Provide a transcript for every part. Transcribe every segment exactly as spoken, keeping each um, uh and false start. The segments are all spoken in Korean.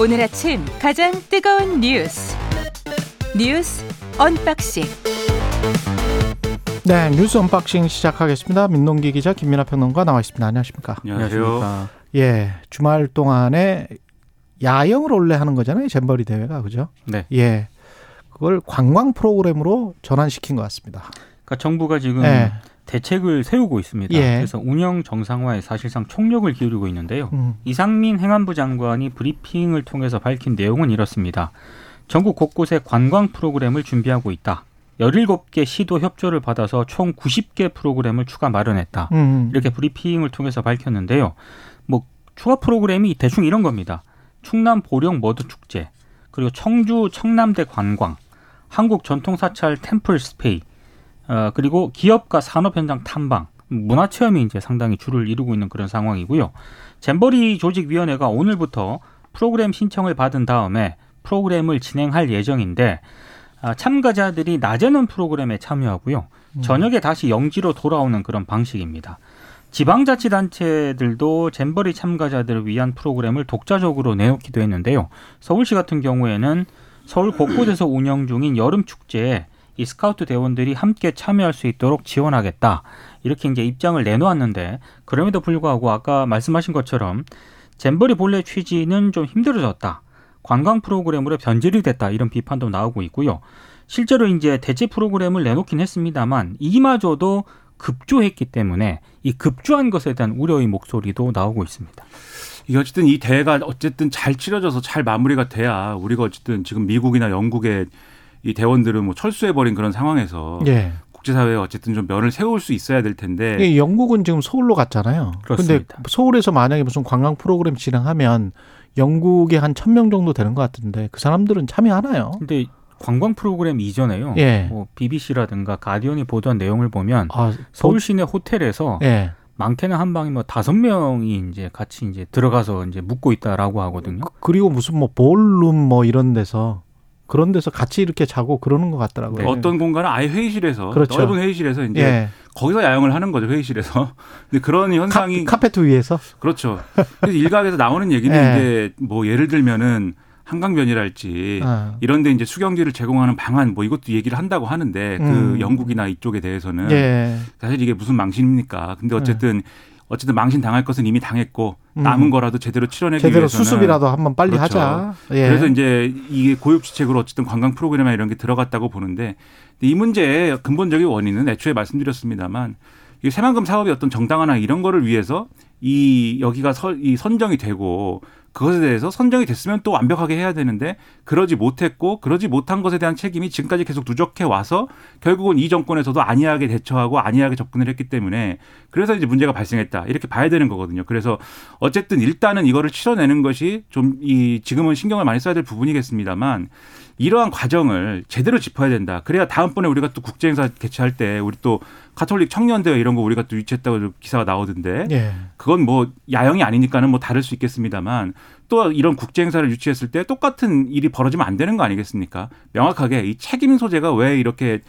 오늘 아침 가장 뜨거운 뉴스 뉴스 언박싱. 네, 뉴스 언박싱 시작하겠습니다. 민동기 기자, 김민하 평론가 나와 있습니다. 안녕하십니까? 안녕하세요. 예, 주말 동안에 야영을 원래 하는 거잖아요, 잼버리 대회가, 그죠? 네. 예, 그걸 관광 프로그램으로 전환시킨 것 같습니다. 그러니까 정부가 지금 예. 대책을 세우고 있습니다. 예. 그래서 운영 정상화에 사실상 총력을 기울이고 있는데요. 음. 이상민 행안부 장관이 브리핑을 통해서 밝힌 내용은 이렇습니다. 전국 곳곳에 관광 프로그램을 준비하고 있다. 열일곱 개 시도 협조를 받아서 총 구십 개 프로그램을 추가 마련했다. 음. 이렇게 브리핑을 통해서 밝혔는데요. 뭐 추가 프로그램이 대충 이런 겁니다. 충남 보령 머드축제, 그리고 청주 청남대 관광, 한국 전통사찰 템플스페이, 어, 그리고 기업과 산업 현장 탐방, 문화체험이 이제 상당히 주를 이루고 있는 그런 상황이고요. 잼버리 조직위원회가 오늘부터 프로그램 신청을 받은 다음에 프로그램을 진행할 예정인데, 아, 참가자들이 낮에는 프로그램에 참여하고요. 음. 저녁에 다시 영지로 돌아오는 그런 방식입니다. 지방자치단체들도 잼버리 참가자들을 위한 프로그램을 독자적으로 내놓기도 했는데요. 서울시 같은 경우에는 서울 곳곳에서 운영 중인 여름축제에 이 스카우트 대원들이 함께 참여할 수 있도록 지원하겠다, 이렇게 이제 입장을 내놓았는데, 그럼에도 불구하고 아까 말씀하신 것처럼 잼버리 본래 취지는 좀 힘들어졌다, 관광 프로그램으로 변질이 됐다, 이런 비판도 나오고 있고요. 실제로 이제 대체 프로그램을 내놓긴 했습니다만 이마저도 급조했기 때문에 이 급조한 것에 대한 우려의 목소리도 나오고 있습니다. 이게 어쨌든 이 대회가 어쨌든 잘 치러져서 잘 마무리가 돼야 우리가 어쨌든 지금 미국이나 영국의 이 대원들은 뭐 철수해버린 그런 상황에서 예. 국제사회에 어쨌든 좀 면을 세울 수 있어야 될 텐데. 예, 영국은 지금 서울로 갔잖아요. 그런데 서울에서 만약에 무슨 관광 프로그램 진행하면 영국에 한 천 명 정도 되는 것 같은데 그 사람들은 참여하나요? 근데 관광 프로그램 이전에요. 예. 뭐 비비씨라든가 가디언이 보도한 내용을 보면 아, 서울 시내 호텔에서 예. 많게는 한 방에 뭐 다섯 명이 이제 같이 이제 들어가서 이제 묵고 있다라고 하거든요. 그리고 무슨 뭐 볼룸 뭐 이런 데서 그런 데서 같이 이렇게 자고 그러는 것 같더라고요. 네. 어떤 공간은 아예 회의실에서, 그렇죠. 넓은 회의실에서 이제 예. 거기서 야영을 하는 거죠, 회의실에서. 근데 그런 현상이 카, 카페트 위에서. 그렇죠. 그래서 일각에서 나오는 얘기는 예. 이제 뭐 예를 들면은 한강변이랄지 아. 이런데 이제 수경지를 제공하는 방안 뭐 이것도 얘기를 한다고 하는데 음. 그 영국이나 이쪽에 대해서는 예. 사실 이게 무슨 망신입니까? 근데 어쨌든. 예. 어쨌든 망신 당할 것은 이미 당했고 남은 음. 거라도 제대로 치러내기 제대로 위해서는 제대로 수습이라도 한번 빨리 그렇죠. 하자. 예. 그래서 이제 이게 고육지책으로 어쨌든 관광 프로그램이나 이런 게 들어갔다고 보는데, 이 문제의 근본적인 원인은 애초에 말씀드렸습니다만 이 새만금 사업의 어떤 정당화나 이런 거를 위해서 이 여기가 서, 이 선정이 되고 그것에 대해서 선정이 됐으면 또 완벽하게 해야 되는데 그러지 못했고 그러지 못한 것에 대한 책임이 지금까지 계속 누적해 와서 결국은 이 정권에서도 안이하게 대처하고 안이하게 접근을 했기 때문에 그래서 이제 문제가 발생했다, 이렇게 봐야 되는 거거든요. 그래서 어쨌든 일단은 이거를 치러내는 것이 좀 이 지금은 신경을 많이 써야 될 부분이겠습니다만 이러한 과정을 제대로 짚어야 된다. 그래야 다음번에 우리가 또 국제행사 개최할 때 우리 또 가톨릭 청년대회 이런 거 우리가 또 유치했다고 기사가 나오던데 예. 그건 뭐 야영이 아니니까는 뭐 다를 수 있겠습니다만 또 이런 국제행사를 유치했을 때 똑같은 일이 벌어지면 안 되는 거 아니겠습니까? 명확하게 이 책임 소재가 왜 이렇게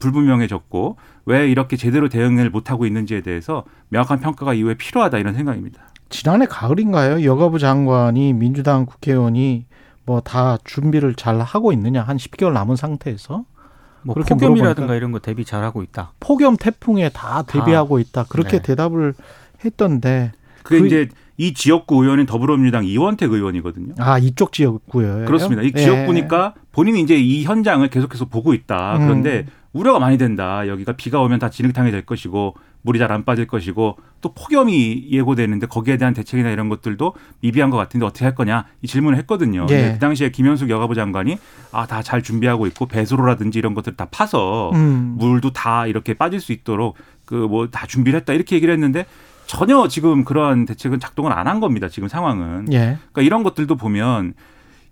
불분명해졌고 왜 이렇게 제대로 대응을 못하고 있는지에 대해서 명확한 평가가 이후에 필요하다, 이런 생각입니다. 지난해 가을인가요? 여가부 장관이 민주당 국회의원이 뭐 다 준비를 잘 하고 있느냐, 한 십 개월 남은 상태에서. 뭐 그렇게 폭염이라든가 이런 거 대비 잘하고 있다. 폭염 태풍에 다 대비하고 아, 있다. 그렇게 네. 대답을 했던데. 그게 그, 이제 이 지역구 의원인 더불어민주당 이원택 의원이거든요. 아, 이쪽 지역구예요? 그렇습니다. 이 네. 지역구니까 본인이 이제 이 현장을 계속해서 보고 있다. 그런데 음. 우려가 많이 된다. 여기가 비가 오면 다 진흙탕이 될 것이고 물이 잘 안 빠질 것이고 또 폭염이 예고되는데 거기에 대한 대책이나 이런 것들도 미비한 것 같은데 어떻게 할 거냐, 이 질문을 했거든요. 예. 그 당시에 김현숙 여가부 장관이 아, 다 잘 준비하고 있고 배수로라든지 이런 것들을 다 파서 음. 물도 다 이렇게 빠질 수 있도록 그 뭐 다 준비를 했다, 이렇게 얘기를 했는데 전혀 지금 그러한 대책은 작동을 안 한 겁니다, 지금 상황은. 예. 그러니까 이런 것들도 보면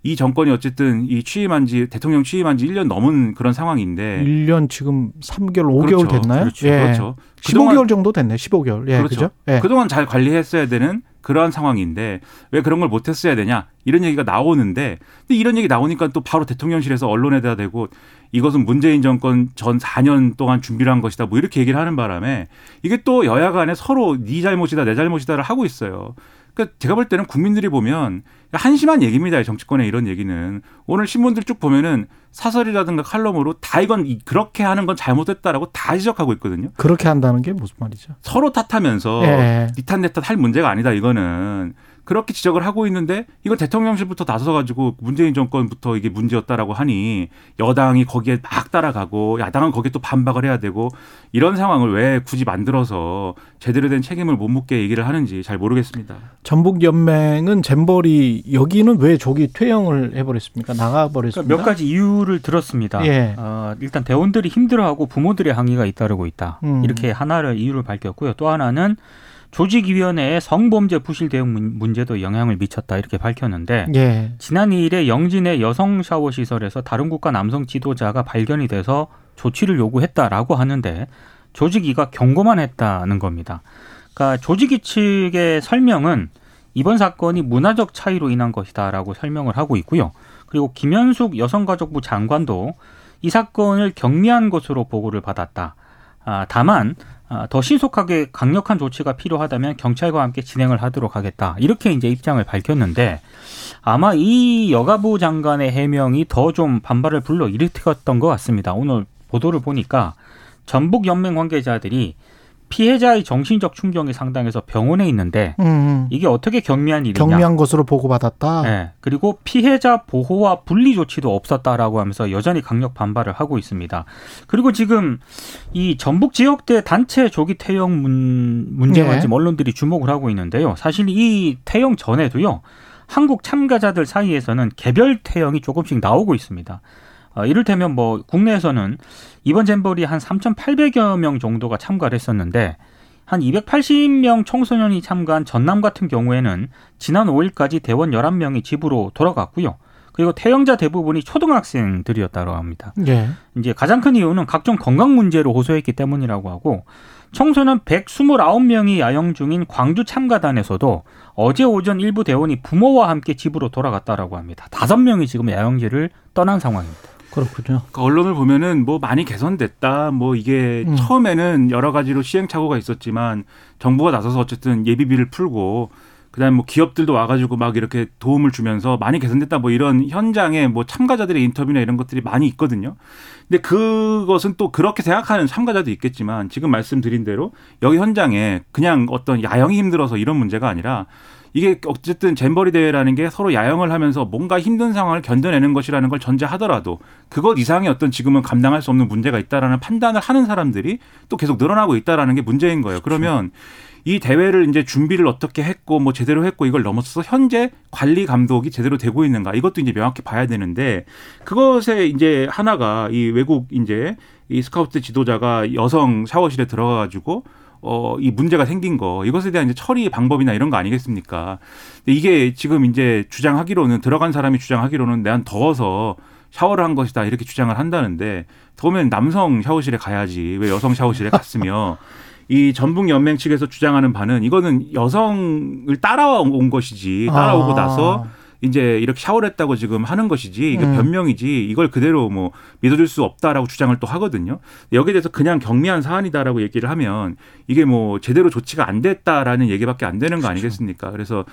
이 정권이 어쨌든 이 취임한 지, 대통령 취임한 지 일 년 넘은 그런 상황인데. 일 년 지금 삼 개월, 오 개월 그렇죠. 됐나요? 그렇죠. 예. 그렇죠. 십오 개월 정도 됐네, 십오 개월. 예, 그렇죠. 그렇죠? 예. 그동안 잘 관리했어야 되는 그러한 상황인데 왜 그런 걸 못했어야 되냐, 이런 얘기가 나오는데, 근데 이런 얘기 나오니까 또 바로 대통령실에서 언론에다 대고 이것은 문재인 정권 전 사 년 동안 준비를 한 것이다, 뭐 이렇게 얘기를 하는 바람에 이게 또 여야 간에 서로 네 잘못이다 내 잘못이다를 하고 있어요. 그러니까 제가 볼 때는 국민들이 보면 한심한 얘기입니다. 정치권의 이런 얘기는. 오늘 신문들 쭉 보면은 사설이라든가 칼럼으로 다 이건 그렇게 하는 건 잘못됐다라고 다 지적하고 있거든요. 그렇게 한다는 게 무슨 말이죠? 서로 탓하면서 네 탓 내 탓 할 문제가 아니다 이거는. 그렇게 지적을 하고 있는데 이거 대통령실부터 나서가지고 문재인 정권부터 이게 문제였다라고 하니 여당이 거기에 막 따라가고 야당은 거기에 또 반박을 해야 되고 이런 상황을 왜 굳이 만들어서 제대로 된 책임을 못 묻게 얘기를 하는지 잘 모르겠습니다. 전북연맹은 잼버리 여기는 왜 조기 퇴영을 해버렸습니까? 나가버렸습니다. 그러니까 몇 가지 이유를 들었습니다. 예. 어, 일단 대원들이 힘들어하고 부모들의 항의가 잇따르고 있다. 음. 이렇게 하나를 이유를 밝혔고요. 또 하나는 조직위원회의 성범죄 부실 대응 문제도 영향을 미쳤다 이렇게 밝혔는데 예. 지난 이 일에 영진의 여성 샤워 시설에서 다른 국가 남성 지도자가 발견이 돼서 조치를 요구했다라고 하는데 조직위가 경고만 했다는 겁니다. 그러니까 조직위 측의 설명은 이번 사건이 문화적 차이로 인한 것이다라고 설명을 하고 있고요. 그리고 김현숙 여성가족부 장관도 이 사건을 경미한 것으로 보고를 받았다. 아, 다만 더 신속하게 강력한 조치가 필요하다면 경찰과 함께 진행을 하도록 하겠다. 이렇게 이제 입장을 밝혔는데 아마 이 여가부 장관의 해명이 더 좀 반발을 불러 일으켰던 것 같습니다. 오늘 보도를 보니까 전북 연맹 관계자들이 피해자의 정신적 충격이 상당해서 병원에 있는데 음. 이게 어떻게 경미한 일이냐. 경미한 것으로 보고받았다. 네. 그리고 피해자 보호와 분리 조치도 없었다라고 하면서 여전히 강력 반발을 하고 있습니다. 그리고 지금 이 전북 지역대 단체 조기 퇴영 문, 문제가 네. 지금 언론들이 주목을 하고 있는데요. 사실 이 퇴영 전에도요. 한국 참가자들 사이에서는 개별 퇴영이 조금씩 나오고 있습니다. 어, 이를테면 뭐 국내에서는 이번 잼버리 한 삼천팔백여 명 정도가 참가를 했었는데 한 이백팔십 명 청소년이 참가한 전남 같은 경우에는 지난 오 일까지 대원 열한 명이 집으로 돌아갔고요. 그리고 퇴영자 대부분이 초등학생들이었다고 합니다. 네. 이제 가장 큰 이유는 각종 건강 문제로 호소했기 때문이라고 하고 청소년 백이십구 명이 야영 중인 광주 참가단에서도 어제 오전 일부 대원이 부모와 함께 집으로 돌아갔다라고 합니다. 다섯 명이 지금 야영지를 떠난 상황입니다. 그렇군요. 그러니까 언론을 보면은 뭐 많이 개선됐다. 뭐 이게 음. 처음에는 여러 가지로 시행착오가 있었지만 정부가 나서서 어쨌든 예비비를 풀고 그다음에 뭐 기업들도 와가지고 막 이렇게 도움을 주면서 많이 개선됐다. 뭐 이런 현장에 뭐 참가자들의 인터뷰나 이런 것들이 많이 있거든요. 근데 그것은 또 그렇게 생각하는 참가자도 있겠지만 지금 말씀드린 대로 여기 현장에 그냥 어떤 야영이 힘들어서 이런 문제가 아니라 이게 어쨌든 잼버리 대회라는 게 서로 야영을 하면서 뭔가 힘든 상황을 견뎌내는 것이라는 걸 전제하더라도 그것 이상의 어떤 지금은 감당할 수 없는 문제가 있다라는 판단을 하는 사람들이 또 계속 늘어나고 있다라는 게 문제인 거예요. 그러면 이 대회를 이제 준비를 어떻게 했고 뭐 제대로 했고 이걸 넘어서서 현재 관리 감독이 제대로 되고 있는가 이것도 이제 명확히 봐야 되는데 그것에 이제 하나가 이 외국 이제 이 스카우트 지도자가 여성 샤워실에 들어가 가지고 어, 이 문제가 생긴 거 이것에 대한 이제 처리 방법이나 이런 거 아니겠습니까? 근데 이게 지금 이제 주장하기로는 들어간 사람이 주장하기로는 난 더워서 샤워를 한 것이다 이렇게 주장을 한다는데 더우면 남성 샤워실에 가야지 왜 여성 샤워실에 갔으며. 이 전북연맹 측에서 주장하는 바는 이거는 여성을 따라온 것이지 따라오고 아. 나서 이제 이렇게 샤워를 했다고 지금 하는 것이지 이게 음. 변명이지 이걸 그대로 뭐 믿어줄 수 없다라고 주장을 또 하거든요. 여기에 대해서 그냥 경미한 사안이다라고 얘기를 하면 이게 뭐 제대로 조치가 안 됐다라는 얘기밖에 안 되는 거 아니겠습니까? 그래서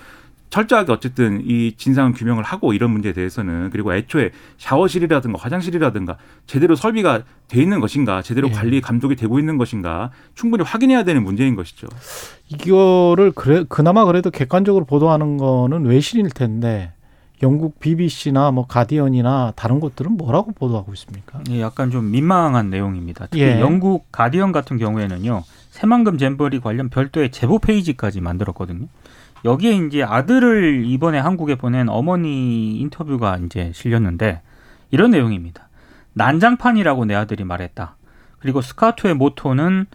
철저하게 어쨌든 이 진상 규명을 하고 이런 문제에 대해서는 그리고 애초에 샤워실이라든가 화장실이라든가 제대로 설비가 돼 있는 것인가 제대로 예. 관리 감독이 되고 있는 것인가 충분히 확인해야 되는 문제인 것이죠. 이거를 그래, 그나마 그래도 객관적으로 보도하는 거는 외신일 텐데 영국 비비씨나 뭐 가디언이나 다른 곳들은 뭐라고 보도하고 있습니까? 예, 약간 좀 민망한 내용입니다. 특히 예. 영국 가디언 같은 경우에는요. 새만금 잼버리 관련 별도의 제보 페이지까지 만들었거든요. 여기에 이제 아들을 이번에 한국에 보낸 어머니 인터뷰가 이제 실렸는데 이런 내용입니다. 난장판이라고 내 아들이 말했다. 그리고 스카우트의 모토는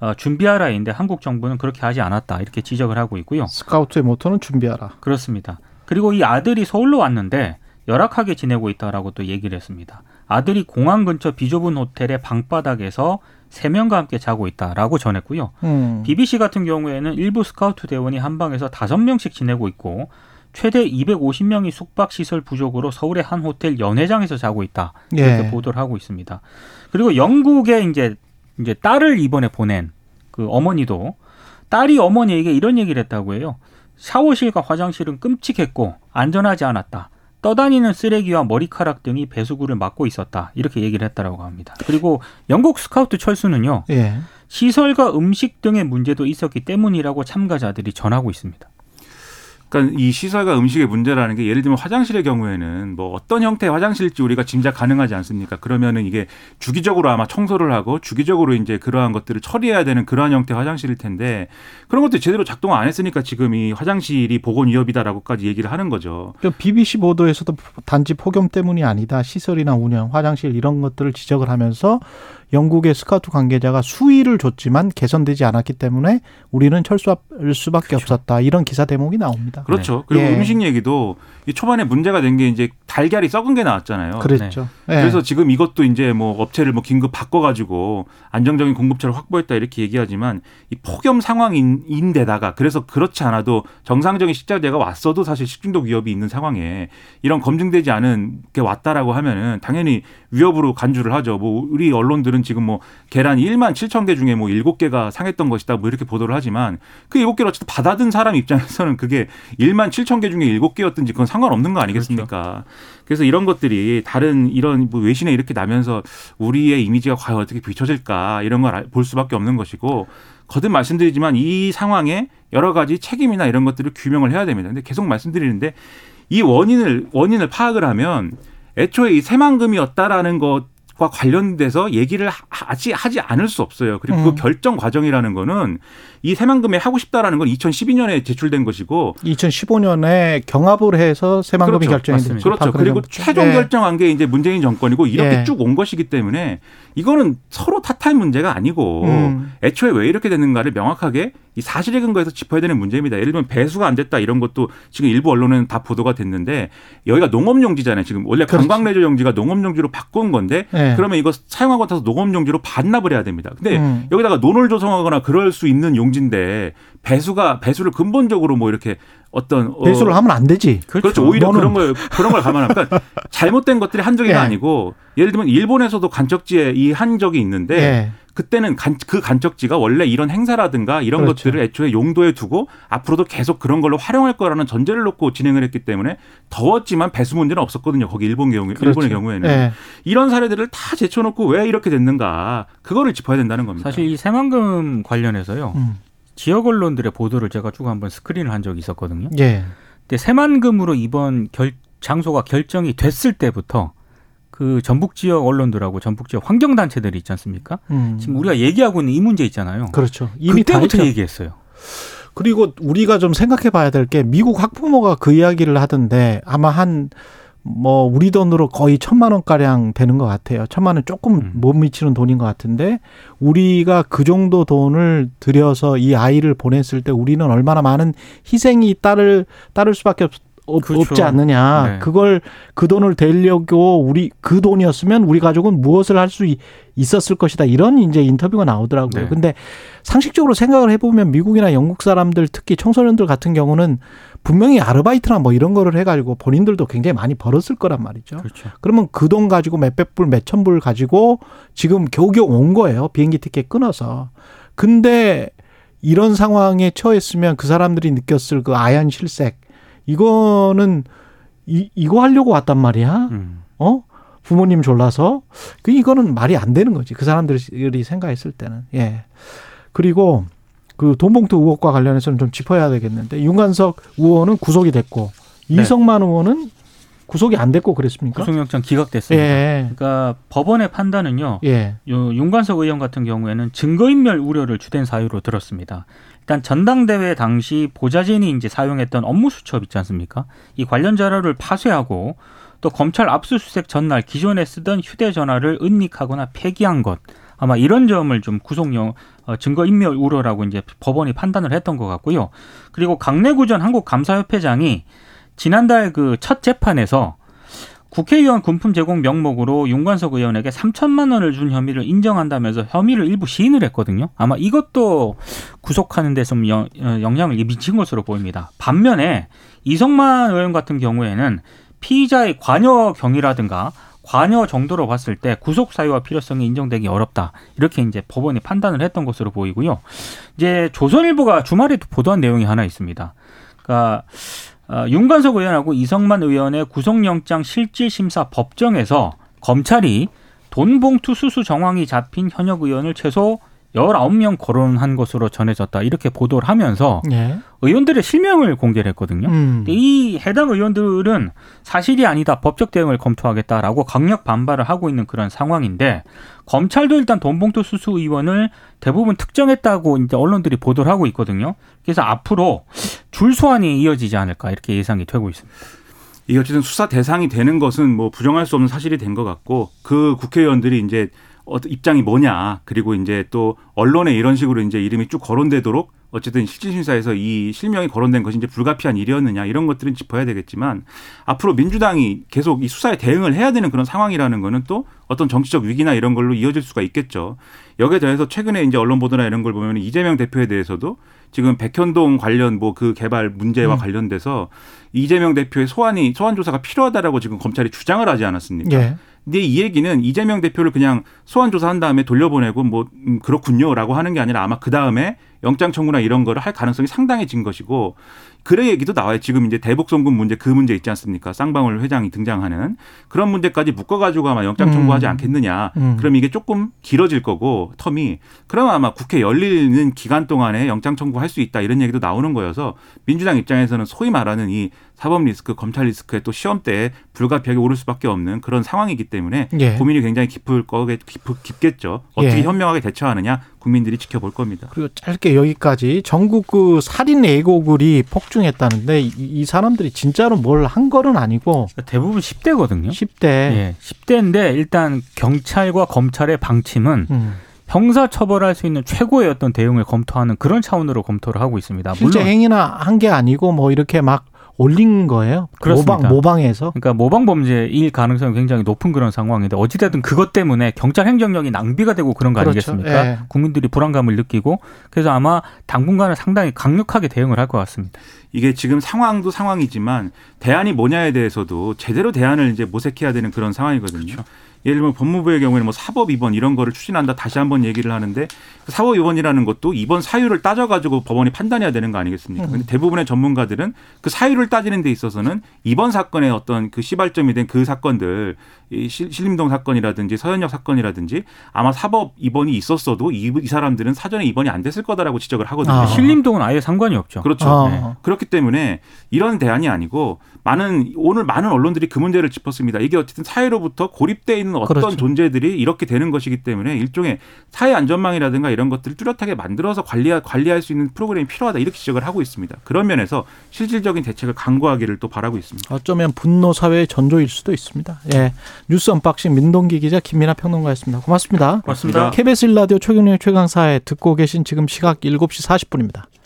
어, 준비하라인데 한국 정부는 그렇게 하지 않았다. 이렇게 지적을 하고 있고요. 스카우트의 모토는 준비하라. 그렇습니다. 그리고 이 아들이 서울로 왔는데 열악하게 지내고 있다라고 또 얘기를 했습니다. 아들이 공항 근처 비좁은 호텔의 방바닥에서 세 명과 함께 자고 있다라고 전했고요. 음. 비비씨 같은 경우에는 일부 스카우트 대원이 한 방에서 다섯 명씩 지내고 있고 최대 이백오십 명이 숙박시설 부족으로 서울의 한 호텔 연회장에서 자고 있다. 이렇게 예. 보도를 하고 있습니다. 그리고 영국에 이제 이제 딸을 이번에 보낸 그 어머니도 딸이 어머니에게 이런 얘기를 했다고 해요. 샤워실과 화장실은 끔찍했고 안전하지 않았다. 떠다니는 쓰레기와 머리카락 등이 배수구를 막고 있었다. 이렇게 얘기를 했다라고 합니다. 그리고 영국 스카우트 철수는요. 예. 시설과 음식 등의 문제도 있었기 때문이라고 참가자들이 전하고 있습니다. 그러니까 이 시설과 음식의 문제라는 게 예를 들면 화장실의 경우에는 뭐 어떤 형태의 화장실일지 우리가 짐작 가능하지 않습니까? 그러면은 이게 주기적으로 아마 청소를 하고 주기적으로 이제 그러한 것들을 처리해야 되는 그러한 형태의 화장실일 텐데 그런 것도 제대로 작동 안 했으니까 지금 이 화장실이 보건 위협이다라고까지 얘기를 하는 거죠. 그러니까 비비씨 보도에서도 단지 폭염 때문이 아니다. 시설이나 운영, 화장실 이런 것들을 지적을 하면서 영국의 스카우트 관계자가 수위를 줬지만 개선되지 않았기 때문에 우리는 철수할 수밖에 그렇죠. 없었다. 이런 기사 대목이 나옵니다. 그렇죠. 네. 그리고 예. 음식 얘기도 이 초반에 문제가 된 게 이제 달걀이 썩은 게 나왔잖아요. 그렇죠. 네. 예. 그래서 지금 이것도 이제 뭐 업체를 뭐 긴급 바꿔가지고 안정적인 공급처를 확보했다 이렇게 얘기하지만 이 폭염 상황인데다가 그래서 그렇지 않아도 정상적인 식자재가 왔어도 사실 식중독 위협이 있는 상황에 이런 검증되지 않은 게 왔다라고 하면은 당연히 위협으로 간주를 하죠. 뭐 우리 언론들은 지금 뭐 계란 만 칠천 개 중에 뭐 일곱 개가 상했던 것이다 뭐 이렇게 보도를 하지만 그 일곱 개를 어쨌든 받아든 사람 입장에서는 그게 만 칠천 개 중에 일곱 개였든지 그건 상관없는 거 아니겠습니까? 그렇죠. 그래서 이런 것들이 다른 이런 뭐 외신에 이렇게 나면서 우리의 이미지가 과연 어떻게 비춰질까 이런 걸 볼 수밖에 없는 것이고 거듭 말씀드리지만 이 상황에 여러 가지 책임이나 이런 것들을 규명을 해야 됩니다. 근데 계속 말씀드리는데 이 원인을 원인을 파악을 하면 애초에 이 새만금이었다라는 것 과 관련돼서 얘기를 하지, 하지 않을 수 없어요. 그리고 음. 그 결정 과정이라는 거는 이 새만금에 하고 싶다라는 건 이천십이 년에 제출된 것이고 이천십오 년에 경합을 해서 새만금이 그렇죠. 결정이 됐죠. 그렇죠. 그리고 최종 예. 결정한 게 이제 문재인 정권이고 이렇게 예. 쭉 온 것이기 때문에 이거는 서로 탓할 문제가 아니고 음. 애초에 왜 이렇게 됐는가를 명확하게 이 사실의 근거에서 짚어야 되는 문제입니다. 예를 들면 배수가 안 됐다 이런 것도 지금 일부 언론에는 다 보도가 됐는데 여기가 농업용지잖아요. 지금 원래 그렇지. 관광레저용지가 농업용지로 바꾼 건데 네. 그러면 이거 사용하고 나서 농업용지로 반납을 해야 됩니다. 근데 음. 여기다가 논을 조성하거나 그럴 수 있는 용지인데 배수가 배수를 근본적으로 뭐 이렇게 어떤 배수를 어, 하면 안 되지. 그렇죠. 그렇죠. 오히려 너는. 그런 걸 그런 걸 감안하면 잘못된 것들이 한적이가 예. 아니고 예를 들면 일본에서도 간척지에 이 한적이 있는데. 예. 그때는 간, 그 간척지가 원래 이런 행사라든가 이런 그렇죠. 것들을 애초에 용도에 두고 앞으로도 계속 그런 걸로 활용할 거라는 전제를 놓고 진행을 했기 때문에 더웠지만 배수 문제는 없었거든요. 거기 일본 경우, 그렇죠. 일본의 경우에는. 네. 이런 사례들을 다 제쳐놓고 왜 이렇게 됐는가 그거를 짚어야 된다는 겁니다. 사실 이 새만금 관련해서요. 음. 지역 언론들의 보도를 제가 쭉 한번 스크린을 한 적이 있었거든요. 네. 근데 새만금으로 이번 결, 장소가 결정이 됐을 때부터 그 전북 지역 언론들하고 전북 지역 환경단체들이 있지 않습니까? 음. 지금 우리가 얘기하고 있는 이 문제 있잖아요. 그렇죠. 이미 그때부터 얘기했어요. 그리고 우리가 좀 생각해 봐야 될 게 미국 학부모가 그 이야기를 하던데 아마 한 뭐 우리 돈으로 거의 천만 원가량 되는 것 같아요. 천만 원 조금 음. 못 미치는 돈인 것 같은데 우리가 그 정도 돈을 들여서 이 아이를 보냈을 때 우리는 얼마나 많은 희생이 따를, 따를 수밖에 없었다. 그렇죠. 없지 않느냐. 네. 그걸 그 돈을 대려고 우리 그 돈이었으면 우리 가족은 무엇을 할 수 있었을 것이다. 이런 이제 인터뷰가 나오더라고요. 네. 근데 상식적으로 생각을 해보면 미국이나 영국 사람들 특히 청소년들 같은 경우는 분명히 아르바이트나 뭐 이런 거를 해가지고 본인들도 굉장히 많이 벌었을 거란 말이죠. 그렇죠. 그러면 그 돈 가지고 몇백 불, 몇천 불 가지고 지금 겨우겨우 온 거예요. 비행기 티켓 끊어서. 근데 이런 상황에 처했으면 그 사람들이 느꼈을 그 아연 실색. 이거는 이 이거 하려고 왔단 말이야. 음. 어? 부모님 졸라서 그 이거는 말이 안 되는 거지. 그 사람들이 생각했을 때는. 예. 그리고 그 돈봉투 의혹과 관련해서는 좀 짚어야 되겠는데 윤관석 의원은 구속이 됐고 네. 이성만 의원은 구속이 안 됐고 그랬습니까? 구속영장 기각됐습니다. 예. 그러니까 법원의 판단은요. 예. 윤관석 의원 같은 경우에는 증거인멸 우려를 주된 사유로 들었습니다. 일단 전당대회 당시 보좌진이 이제 사용했던 업무수첩 있지 않습니까? 이 관련 자료를 파쇄하고 또 검찰 압수수색 전날 기존에 쓰던 휴대전화를 은닉하거나 폐기한 것. 아마 이런 점을 좀 구속영 어, 증거인멸 우려라고 이제 법원이 판단을 했던 것 같고요. 그리고 강내구 전 한국감사협회장이 지난달 그 첫 재판에서 국회의원 군품 제공 명목으로 윤관석 의원에게 삼천만 원을 준 혐의를 인정한다면서 혐의를 일부 시인을 했거든요. 아마 이것도 구속하는 데 좀 영향을 미친 것으로 보입니다. 반면에 이성만 의원 같은 경우에는 피의자의 관여 경위라든가 관여 정도로 봤을 때 구속 사유와 필요성이 인정되기 어렵다. 이렇게 이제 법원이 판단을 했던 것으로 보이고요. 이제 조선일보가 주말에도 보도한 내용이 하나 있습니다. 그러니까 어, 윤관석 의원하고 이성만 의원의 구속영장 실질심사 법정에서 검찰이 돈봉투 수수 정황이 잡힌 현역 의원을 최소 열아홉 명 거론한 것으로 전해졌다. 이렇게 보도를 하면서 예. 의원들의 실명을 공개를 했거든요. 음. 이 해당 의원들은 사실이 아니다. 법적 대응을 검토하겠다라고 강력 반발을 하고 있는 그런 상황인데 검찰도 일단 돈봉투 수수 의원을 대부분 특정했다고 이제 언론들이 보도를 하고 있거든요. 그래서 앞으로 줄 소환이 이어지지 않을까 이렇게 예상이 되고 있습니다. 이게 어쨌든 수사 대상이 되는 것은 뭐 부정할 수 없는 사실이 된 것 같고 그 국회의원들이 이제 입장이 뭐냐 그리고 이제 또 언론에 이런 식으로 이제 이름이 쭉 거론되도록 어쨌든 실질심사에서 이 실명이 거론된 것이 이제 불가피한 일이었느냐 이런 것들은 짚어야 되겠지만 앞으로 민주당이 계속 이 수사에 대응을 해야 되는 그런 상황이라는 거는 또 어떤 정치적 위기나 이런 걸로 이어질 수가 있겠죠. 여기에 대해서 최근에 이제 언론 보도나 이런 걸 보면 이재명 대표에 대해서도 지금 백현동 관련 뭐 그 개발 문제와 음. 관련돼서 이재명 대표의 소환이 소환 조사가 필요하다라고 지금 검찰이 주장을 하지 않았습니까? 예. 근데 이 얘기는 이재명 대표를 그냥 소환 조사한 다음에 돌려보내고 뭐 음, 그렇군요라고 하는 게 아니라 아마 그 다음에 영장 청구나 이런 거를 할 가능성이 상당해진 것이고 그래 얘기도 나와요. 지금 이제 대북송금 문제 그 문제 있지 않습니까? 쌍방울 회장이 등장하는 그런 문제까지 묶어가지고 아마 영장 청구하지 음. 않겠느냐. 음. 그럼 이게 조금 길어질 거고 텀이. 그럼 아마 국회 열리는 기간 동안에 영장 청구할 수 있다 이런 얘기도 나오는 거여서 민주당 입장에서는 소위 말하는 이 사법 리스크, 검찰 리스크에 또 시험대에 불가피하게 오를 수밖에 없는 그런 상황이기 때문에 예. 고민이 굉장히 깊을 거겠, 깊겠죠. 어떻게 예. 현명하게 대처하느냐 국민들이 지켜볼 겁니다. 그리고 짧게 여기까지 전국 그 살인 애고글이 폭증했다는데 이, 이 사람들이 진짜로 뭘 한 거는 아니고 대부분 십 대거든요. 십 대. 예, 십 대인데 일단 경찰과 검찰의 방침은 음. 형사처벌할 수 있는 최고의 어떤 대응을 검토하는 그런 차원으로 검토를 하고 있습니다. 실제 물론 행위나 한 게 아니고 뭐 이렇게 막 올린 거예요? 그렇습니다. 모방, 모방해서? 그러니까 모방 범죄일 가능성이 굉장히 높은 그런 상황인데 어찌됐든 그것 때문에 경찰 행정력이 낭비가 되고 그런 거 그렇죠. 아니겠습니까? 예. 국민들이 불안감을 느끼고 그래서 아마 당분간은 상당히 강력하게 대응을 할 것 같습니다. 이게 지금 상황도 상황이지만 대안이 뭐냐에 대해서도 제대로 대안을 이제 모색해야 되는 그런 상황이거든요. 그렇죠. 예를 들면 법무부의 경우에는 뭐 사법 입원 이런 거를 추진한다 다시 한번 얘기를 하는데 사법 입원이라는 것도 입원 사유를 따져가지고 법원이 판단해야 되는 거 아니겠습니까? 근데 대부분의 전문가들은 그 사유를 따지는 데 있어서는 입원 사건의 어떤 그 시발점이 된 그 사건들 이 신림동 사건이라든지 서현역 사건이라든지 아마 사법 입원이 있었어도 이, 이 사람들은 사전에 입원이 안 됐을 거다라고 지적을 하거든요. 아. 신림동은 아예 상관이 없죠. 그렇죠. 아. 네. 그렇기 때문에 이런 대안이 아니고 많은 오늘 많은 언론들이 그 문제를 짚었습니다. 이게 어쨌든 사회로부터 고립돼 있는 어떤 그렇죠. 존재들이 이렇게 되는 것이기 때문에 일종의 사회 안전망이라든가 이런 것들을 뚜렷하게 만들어서 관리하, 관리할 수 있는 프로그램이 필요하다 이렇게 지적을 하고 있습니다. 그런 면에서 실질적인 대책을 강구하기를 또 바라고 있습니다. 어쩌면 분노 사회의 전조일 수도 있습니다. 예, 뉴스 언박싱 민동기 기자 김민하 평론가였습니다. 고맙습니다. 고맙습니다. 케이비에스 일 라디오 최경영의 최강사에 듣고 계신 지금 시각 일곱 시 사십 분입니다.